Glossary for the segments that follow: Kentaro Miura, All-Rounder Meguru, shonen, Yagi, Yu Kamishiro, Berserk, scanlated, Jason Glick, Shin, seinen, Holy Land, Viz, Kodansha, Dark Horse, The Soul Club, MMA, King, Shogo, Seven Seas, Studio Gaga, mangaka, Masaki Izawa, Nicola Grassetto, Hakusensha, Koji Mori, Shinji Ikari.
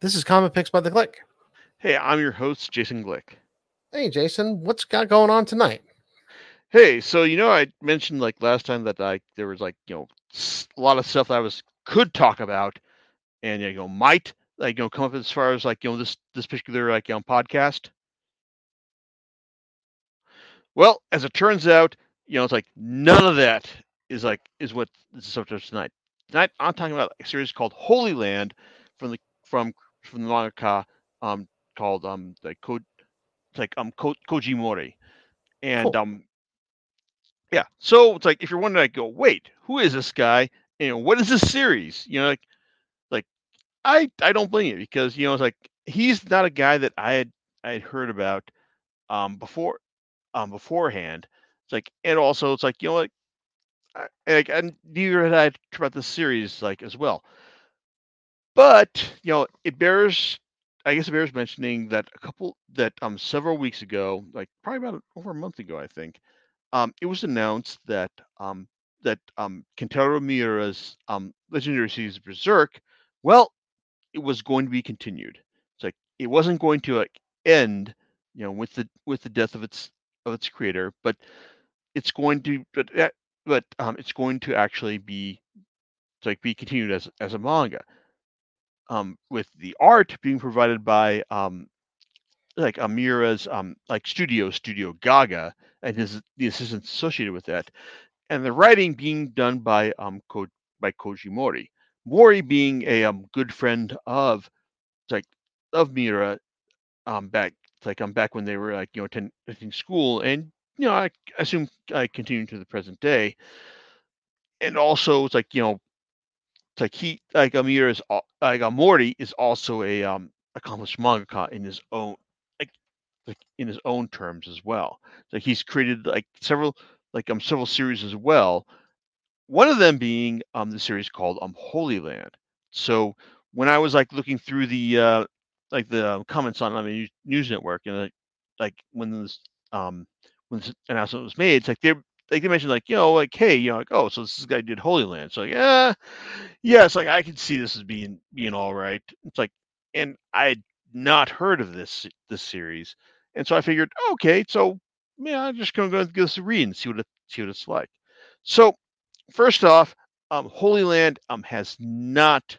This is Comic Picks by the Glick. Hey, I'm your host, Jason Glick. Hey, Jason, what's got going on tonight? Hey, so, you know, I mentioned like last time that there was like, you know, a lot of stuff that I could talk about and, you know, might like, you know, come up as far as like, you know, this particular like, you know, podcast. Well, as it turns out, you know, it's like none of that is what this is subject of tonight. Tonight, I'm talking about a series called Holy Land from the mangaka called Koji Mori, and cool. Yeah. So it's like if you're wondering, wait, who is this guy? And what is this series? You know, I don't blame you because you know it's like he's not a guy that I had heard about beforehand. It's like, and also it's like, you know, like, and neither had I heard about this series like as well. But you know, it bears mentioning that several weeks ago, like probably about over a month ago, I think, it was announced that Kentaro Miura's legendary series Berserk, well, it was going to be continued. It's like it wasn't going to end, you know, with the death of its creator, but it's going to it's going to actually be continued as a manga. With the art being provided by Amira's Studio Gaga and the assistants associated with that, and the writing being done by Koji Mori. Mori being a good friend of Miura, back when they were attending school, and you know I assume I continue to the present day, and also it's like you know. Like he, like Amir is, like Mori is also a accomplished mangaka in his own, in his own terms as well. Like he's created several series as well. One of them being the series called Holy Land. So when I was looking through the the comments on the news network and when this announcement was made, it's like they're. They mentioned so this guy did Holy Land. So I could see this as being all right. It's like, and I had not heard of this series, and so I figured, okay, so yeah, I'm just gonna go and give this a read and see what it's like. So first off, Holy Land has not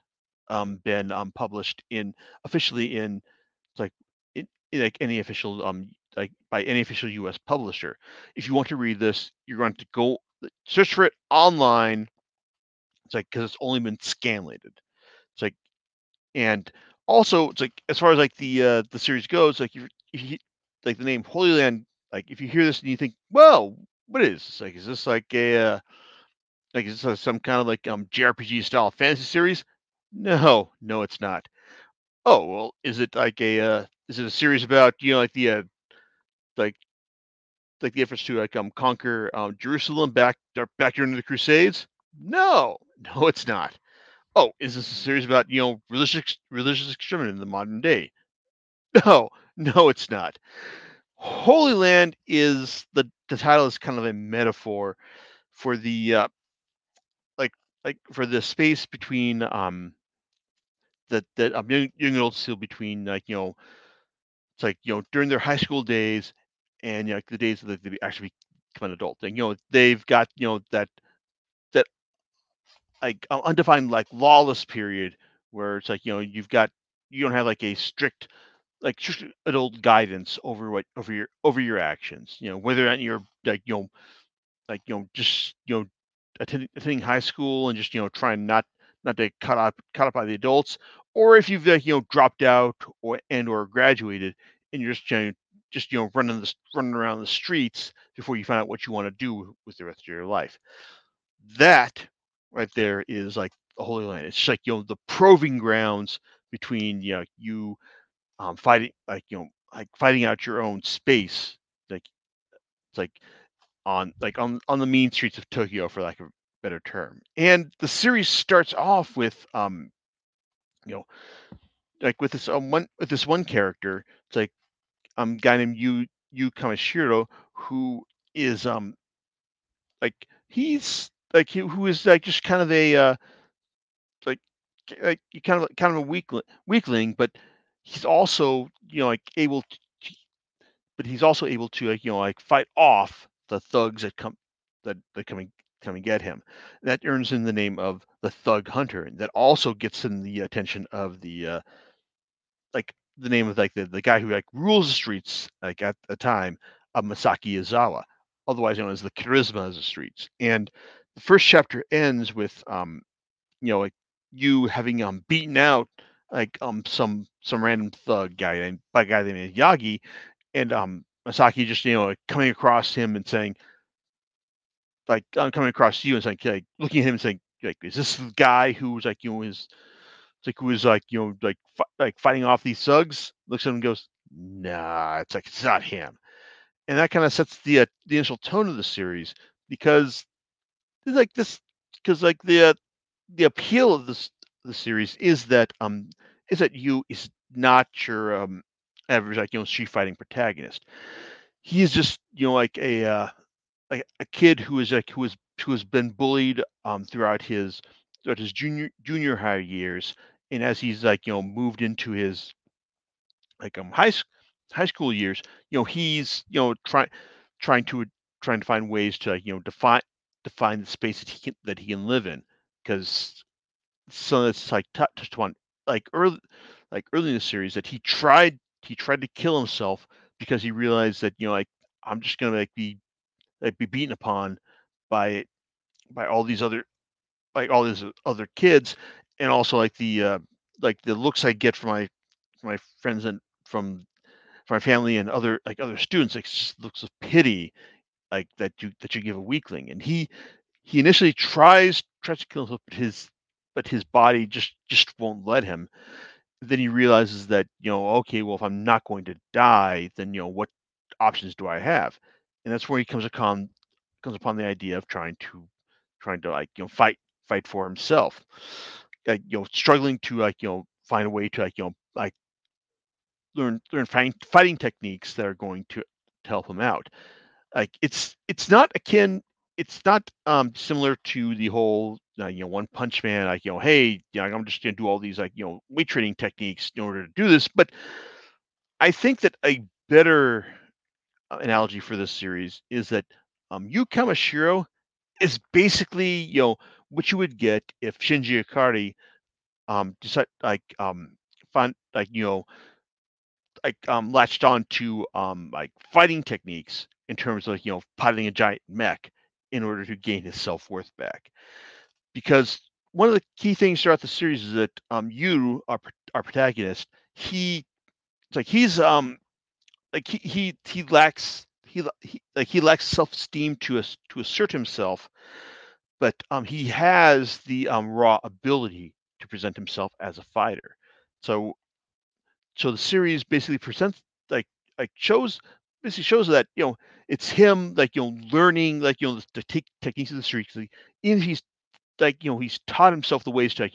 been published by any official U.S. publisher. If you want to read this, you're going to go search for it online. It's because it's only been scanlated. It's and also it's as far as the series goes, if you the name Holy Land. If you hear this and you think, well, what is this? Is this is this some kind of JRPG style fantasy series? No, it's not. Oh well, is it is it a series about the efforts to conquer Jerusalem back during the Crusades? No, it's not. Oh, is this a series about religious extremism in the modern day? No, it's not. Holy Land is the title is kind of a metaphor for the for the space between that young adults feel between during their high school days and the days that they actually become an adult, and they've got that undefined lawless period where it's you don't have a strict adult guidance over your actions, whether or not you're attending high school and just trying not to get caught up by the adults. Or if you've dropped out or graduated and you're just running around the streets before you find out what you want to do with the rest of your life. That right there is the Holy Land. It's the proving grounds between you fighting fighting out your own space on the mean streets of Tokyo, for lack of a better term. And the series starts off with with this one character, guy named Yu Kamishiro, who is who is just kind of a like kind of a weakling, but he's also able to fight off the thugs that come and get him. That earns him the name of the Thug Hunter, and that also gets him the attention of the name of the guy who rules the streets at the time of Masaki Izawa, otherwise known as the Charisma of the Streets. And the first chapter ends with you having beaten out some random thug guy named Yagi, and Masaki just coming across him and saying, coming across you and saying, looking at him and saying, is this the guy who was fighting off these thugs? Looks at him and goes, nah, it's not him. And that kind of sets the initial tone of the series, because the appeal of the series is that Yu is not your average street fighting protagonist. He is just a kid who has been bullied throughout his junior high years, and as he's moved into his high school years, he's trying to find ways to define the space that he can live in, because so that's touched upon early in the series, that he tried to kill himself because he realized that I'm just gonna be beaten upon by all these other kids, and also the looks I get from my friends and from my family and other students, just looks of pity that you give a weakling. And he initially tries to kill himself, but his body just won't let him. Then he realizes that okay, well, if I'm not going to die, then what options do I have? And that's where he comes upon the idea of trying to fight for himself, struggling to find a way to learn fighting techniques that are going to help him out. It's not similar to the whole One Punch Man, I'm just gonna do all these weight training techniques in order to do this. But I think that a better analogy for this series is that Yu Kamishiro is basically what you would get if Shinji Ikari latched on to fighting techniques in terms of piloting a giant mech in order to gain his self-worth back. Because one of the key things throughout the series is that Yu, our protagonist, he lacks self-esteem to assert himself, but he has the raw ability to present himself as a fighter. So the series basically presents shows that it's him learning the techniques of the streets. And he's he's taught himself the ways to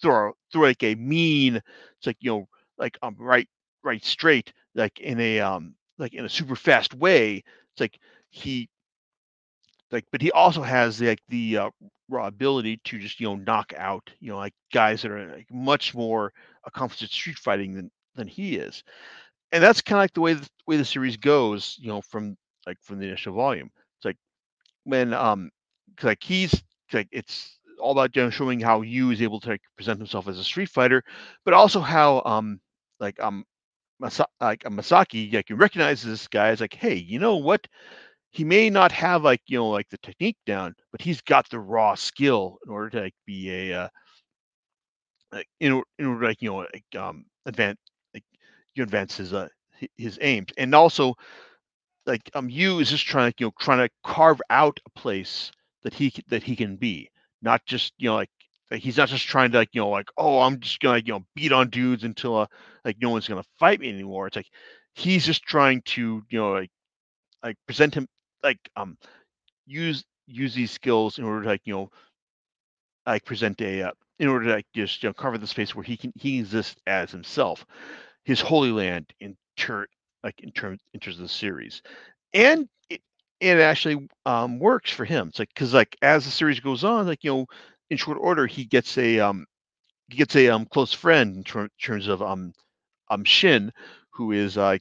throw a mean, right straight in a super fast way. It's but he also has the raw ability to just knock out guys that are much more accomplished at street fighting than he is. And that's kind of the way the series goes, from the initial volume. It's when it's all about showing how Yu is able to present himself as a street fighter, but also how Masaki can recognize this guy as hey, you know what? He may not have the technique down, but he's got the raw skill in order to be a in order advance. You advance his aims, and also Yu is just trying to carve out a place that he can be, not just he's not just trying to I'm just gonna beat on dudes until no one's gonna fight me anymore. It's he's just trying to present him use these skills in order to present a in order to just cover the space where he exists as himself. His Holy Land in terms of the series, and it actually works for him. It's because as the series goes on, in short order, he gets a gets a close friend in terms of Shin, who is the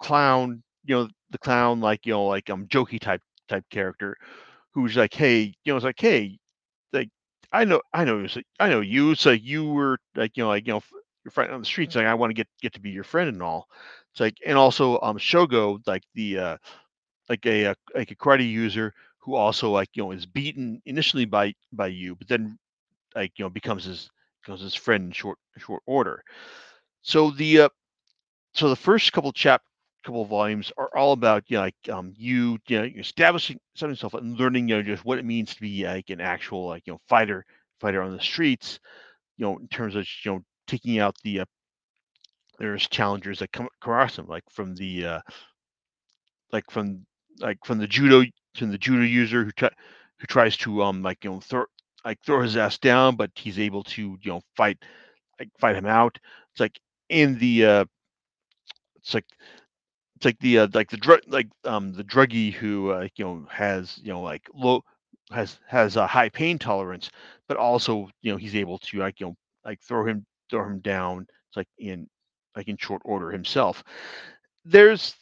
clown, jokey type character, who's like, hey, I know you, so you were your friend on the streets, like I want to get to be your friend and all. It's like, and also Shogo, a karate user who also is beaten initially by you, but then becomes his friend in short order. So the first couple volumes are all about establishing himself and learning just what it means to be an actual fighter on the streets, in terms of taking out the there's challengers that come across him, from the judo user who tries to throw his ass down, but he's able to fight him out. It's like in the the druggie who has a high pain tolerance, but also he's able to throw him down. It's in short order himself. Because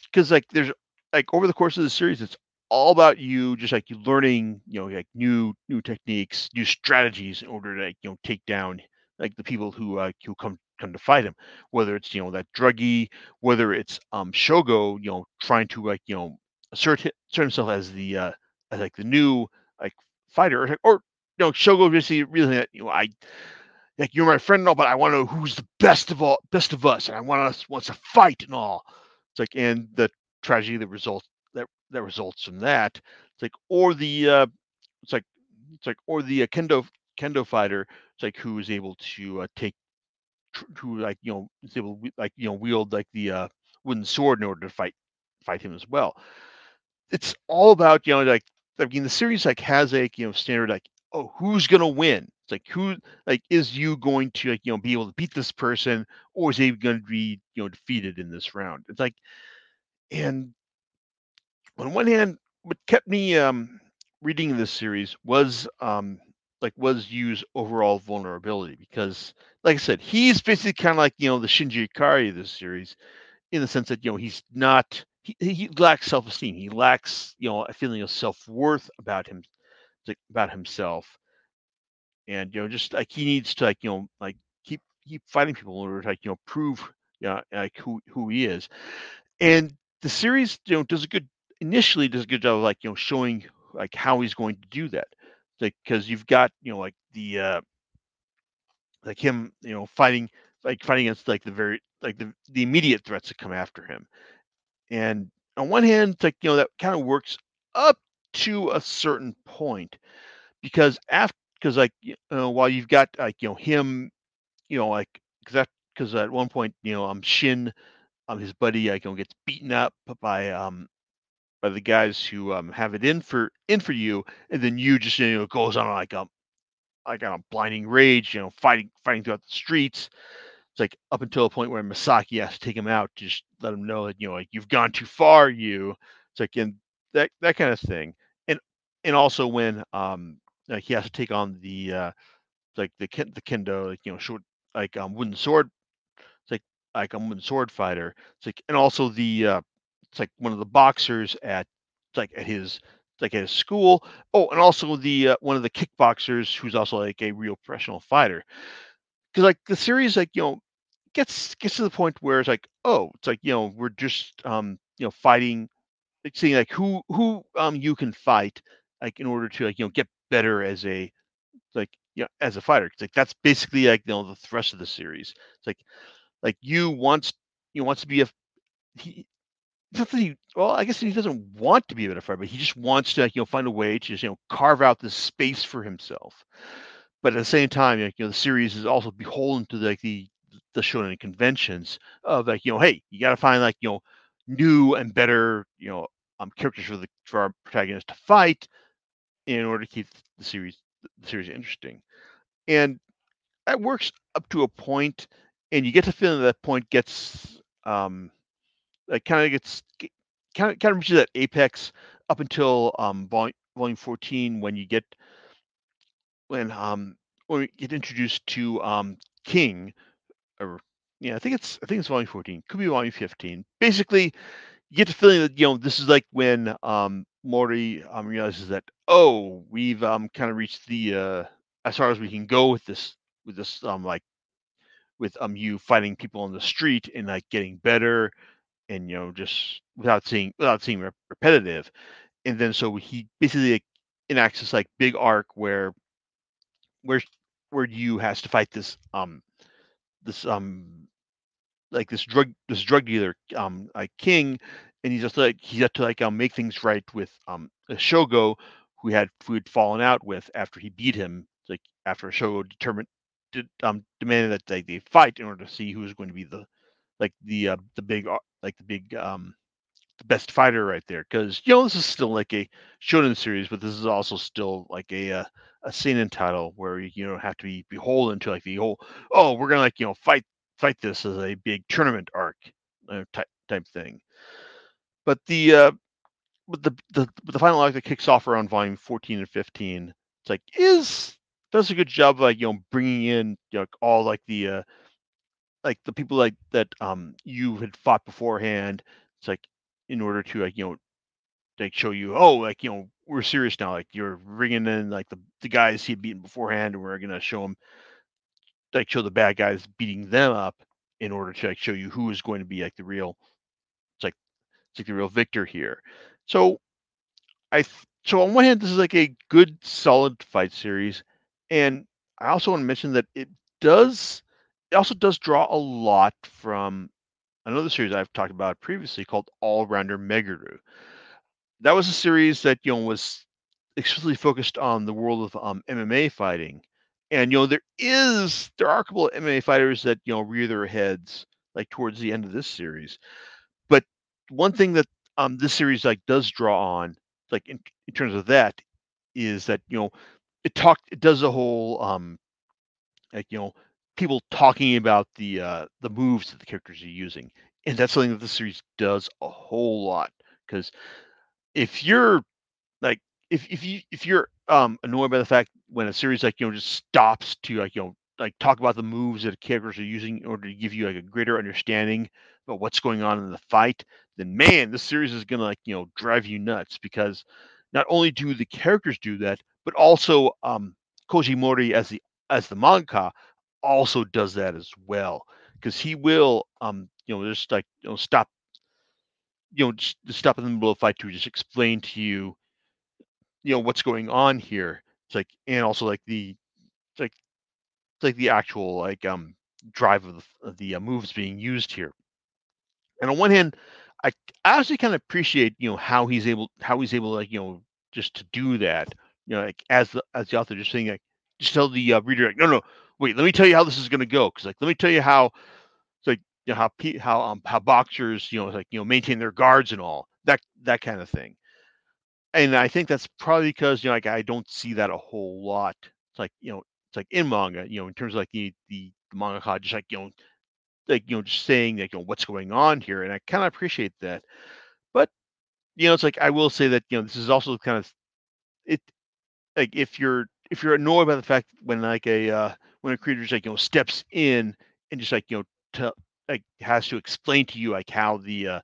over the course of the series, it's all about you just you learning new techniques, new strategies in order to take down the people who come to fight him, whether it's that druggie, whether it's Shogo trying to assert himself as the the new fighter, or Shogo just realizing that you're my friend and all, but I want to know who's the best of us, and I want us wants to fight and all. It's and the tragedy that results from that. It's or the or the kendo fighter. It's who is able to wield the wooden sword in order to fight him as well. It's all about the series has a standard who's gonna win. It's who is you going to be able to beat this person, or is he going to be defeated in this round? It's and on one hand, what kept me reading this series was Yu's overall vulnerability, because like I said, he's basically kind of the Shinji Ikari of this series, in the sense that he's not he lacks self-esteem, he lacks a feeling of self-worth about himself. And he needs to keep fighting people in order to prove who he is. And the series does a good job of showing how he's going to do that, because you've got the him fighting against the very the immediate threats that come after him. And on one hand, that kind of works up to a certain point, while you've got him, because at one point Shin, his buddy, gets beaten up by the guys who have it in for you, and then you just goes on a blinding rage, fighting throughout the streets. It's up until a point where Masaki has to take him out, just let him know that you've gone too far, you. It's and that kind of thing, and also when he has to take on the the kendo short wooden sword, wooden sword fighter. It's and also the one of the boxers at his school. Oh, and also the one of the kickboxers who's also a real professional fighter. Because the series gets to the point where it's we're just fighting, seeing who you can fight in order to get better as a as a fighter. It's that's basically the thrust of the series. It's you wants to be I guess he doesn't want to be a better fighter, but he just wants to find a way to just carve out this space for himself. But at the same time, the series is also beholden to the shonen conventions of hey, you got to find new and better characters for our protagonist to fight in order to keep the series interesting. And that works up to a point, and you get the feeling that point gets kind of reaches that apex up until volume 14, when when we get introduced to King, or yeah, I think it's volume 14, could be volume 15. Basically, you get the feeling that this is like when Mori realizes that we've kind of reached the as far as we can go with this with you fighting people on the street and like getting better and just without seeing repetitive. And then so he basically enacts this like big arc where you has to fight this drug dealer like King, and he's got to make things right with Shogo, who had fallen out with after he beat him, like after Shogo demanded that they fight in order to see who was going to be the best fighter right there, because this is still like a shonen series, but this is also still like a seinen title where you don't have to be beholden to like the whole we're gonna like fight this as a big tournament arc type thing. But the final arc that kicks off around volume 14 and 15, it's like does a good job of bringing in all like the people like that you had fought beforehand. It's like in order to like like show you we're serious now, like you're bringing in like the guys he had beaten beforehand, and we're gonna show him like show the bad guys beating them up in order to like show you who is going to be like the real victor here. So on one hand, this is like a good solid fight series, and I also want to mention that it also does draw a lot from another series I've talked about previously called All-Rounder Meguru. That was a series that was exclusively focused on the world of MMA fighting, and there are a couple of MMA fighters that rear their heads like towards the end of this series. But one thing that this series like does draw on, like in terms of that, is that it does a whole people talking about the moves that the characters are using, and that's something that the series does a whole lot. Because if you're annoyed by the fact when a series like just stops to like talk about the moves that characters are using in order to give you like a greater understanding about what's going on in the fight, then man, this series is gonna like drive you nuts, because not only do the characters do that, but also Koji Mori as the mangaka also does that as well, because he will just like stop just stop in the middle of the fight to just explain to you what's going on here. It's like, and also like the actual like drive of the moves being used here. And on one hand, I actually kind of appreciate how he's able to, like just to do that, like as the author just saying like, just tell the reader like, no, wait, let me tell you how this is going to go. Because like, let me tell you how it's like, how boxers maintain their guards and all that kind of thing. And I think that's probably because like I don't see that a whole lot. It's like it's like in manga in terms of like the mangaka just like just saying like what's going on here, and I kind of appreciate that. But it's like I will say that this is also kind of it, like if you're annoyed by the fact when like when a creator just like steps in and just like has to explain to you like how the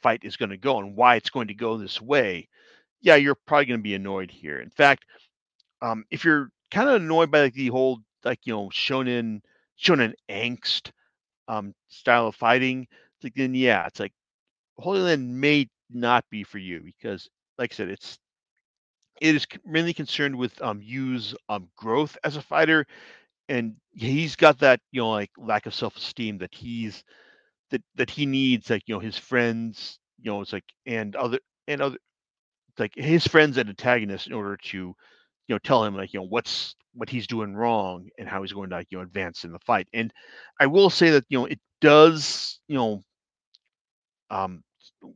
fight is going to go and why it's going to go this way, yeah, you're probably going to be annoyed here. In fact, if you're kind of annoyed by like the whole like shonen angst style of fighting, it's like, then yeah, it's like Holy Land may not be for you, because like I said, it is mainly concerned with Yu's growth as a fighter, and he's got that like lack of self-esteem that he needs, like his friends it's like and other like his friends and antagonists in order to tell him like what he's doing wrong and how he's going to like advance in the fight. And I will say that it does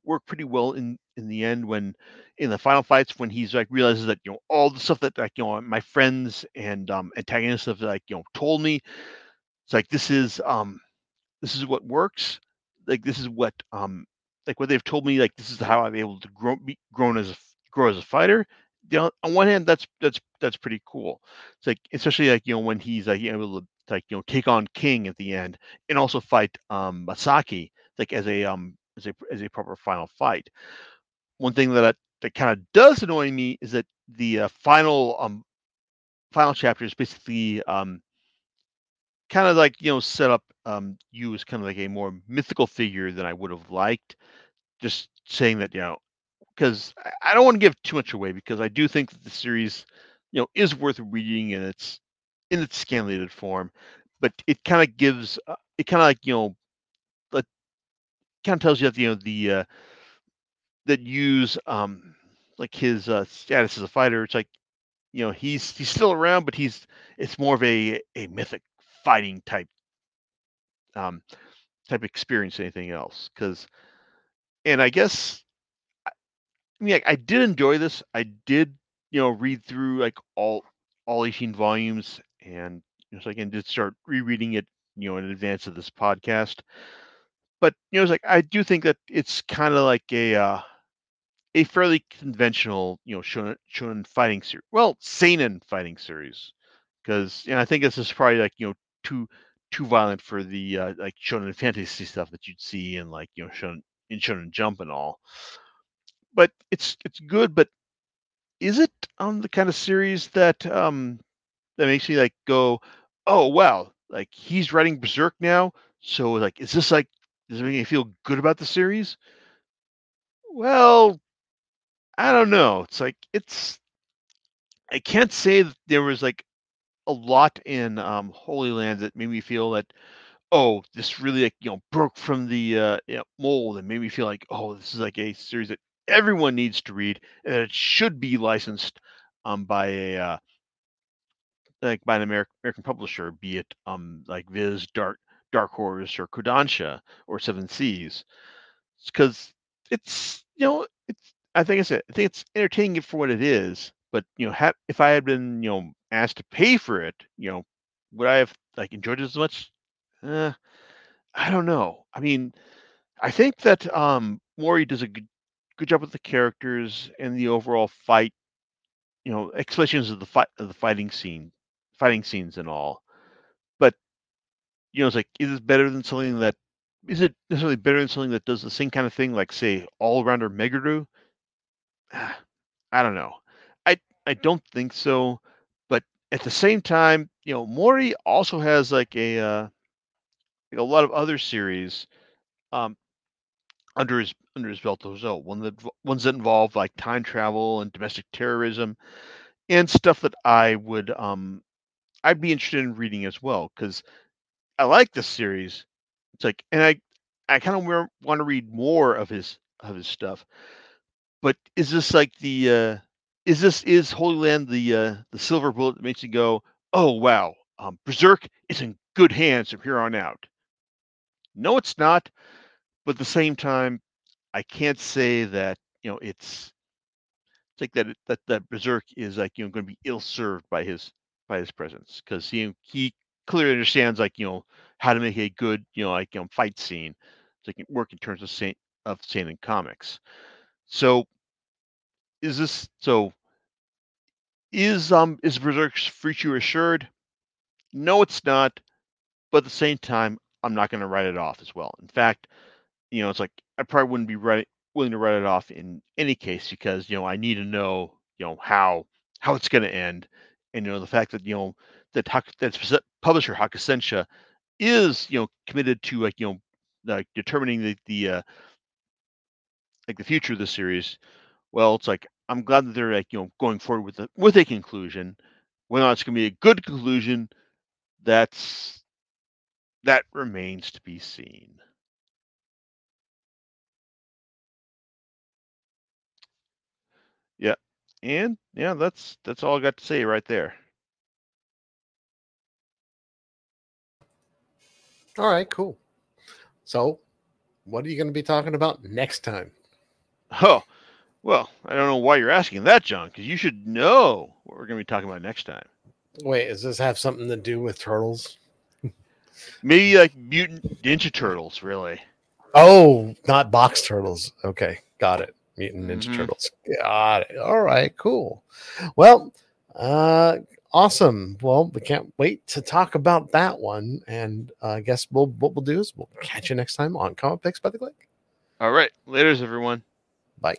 work pretty well in the end, when in the final fights, when he's like realizes that all the stuff that like my friends and antagonists have like told me, it's like this is what works, like this is what what they've told me, like this is how I'm able to grow as a fighter. you know, on one hand, that's pretty cool. It's like, especially like, you know, when he's like, you know, able to like, you know, take on King at the end and also fight Masaki like as a proper final fight. One thing that kind of does annoy me is that the final chapter is basically kind of like, you know, set up Yu as kind of like a more mythical figure than I would have liked. Just saying that, you know, because I don't want to give too much away, because I do think that the series, you know, is worth reading in its scanlated form, but it kind of gives it kind of like, you know, it kind of tells you that, you know, the that Yu's like his status as a fighter. It's like, you know, he's still around, but it's more of a mythic fighting type experience than anything else. And I guess, I mean, I did enjoy this. I did, you know, read through like all 18 volumes, and you know, so I can just start rereading it, you know, in advance of this podcast. But you know, it's like, I do think that it's kind of like a fairly conventional, you know, shonen fighting series. Well, seinen fighting series, because, you know, I think this is probably like, you know, too violent for the like shonen fantasy stuff that you'd see in like, you know, shonen Jump and all. But it's good. But is it the kind of series that makes me like go, oh wow, like he's writing Berserk now, so like is this like, does it make me feel good about the series? Well, I don't know. It's like, I can't say that there was like a lot in Holy Land that made me feel that, oh, this really like, you know, broke from the you know, mold and made me feel like, oh, this is like a series that everyone needs to read, and it should be licensed by a like by an American publisher, be it like Viz, Dark Horse, or Kodansha, or Seven Seas, because it's, you know, it's, I think it's entertaining for what it is. But you know, if I had been, you know, asked to pay for it, you know, would I have like enjoyed it as much? I don't know. I mean, I think that Mori does a good job with the characters and the overall fight, you know, explanations of the fighting scenes and all. But you know, it's like, is it necessarily better than something that does the same kind of thing, like say All-Rounder Meguru? I don't know. I don't think so. But at the same time, you know, Mori also has like a lot of other series under his belt as well. Ones that involve like time travel and domestic terrorism and stuff that I'd be interested in reading as well, because I like this series. It's like, and I kind of want to read more of his stuff. But is this like is Holy Land the silver bullet that makes you go, oh wow, Berserk is in good hands from here on out? No, it's not. But at the same time, I can't say that, you know, it's like that Berserk is like, you know, going to be ill served by his presence, because he clearly understands like, you know, how to make a good, you know, like, you know, fight scene, so it can work in terms of seinen comics. Is Berserk's future assured? No, it's not. But at the same time, I'm not going to write it off as well. In fact, you know, it's like, I probably wouldn't be willing to write it off in any case, because, you know, I need to know, you know, how it's going to end. And, you know, the fact that, you know, that publisher Hakusensha is, you know, committed to like, you know, like determining the like the future of the series. Well, it's like, I'm glad that they're like, you know, going forward with a conclusion. Whether or not it's going to be a good conclusion, that remains to be seen. Yeah. And yeah, that's all I got to say right there. All right, cool. So what are you going to be talking about next time? Oh, well, I don't know why you're asking that, John, because you should know what we're going to be talking about next time. Wait, does this have something to do with turtles? Maybe like Mutant Ninja Turtles, really. Oh, not box turtles. Okay, got it. Mutant Ninja Turtles. Got it. All right, cool. Well, awesome. Well, we can't wait to talk about that one. And I guess what we'll do is we'll catch you next time on Comic Picks by the Click. All right. Laters, everyone. Bye.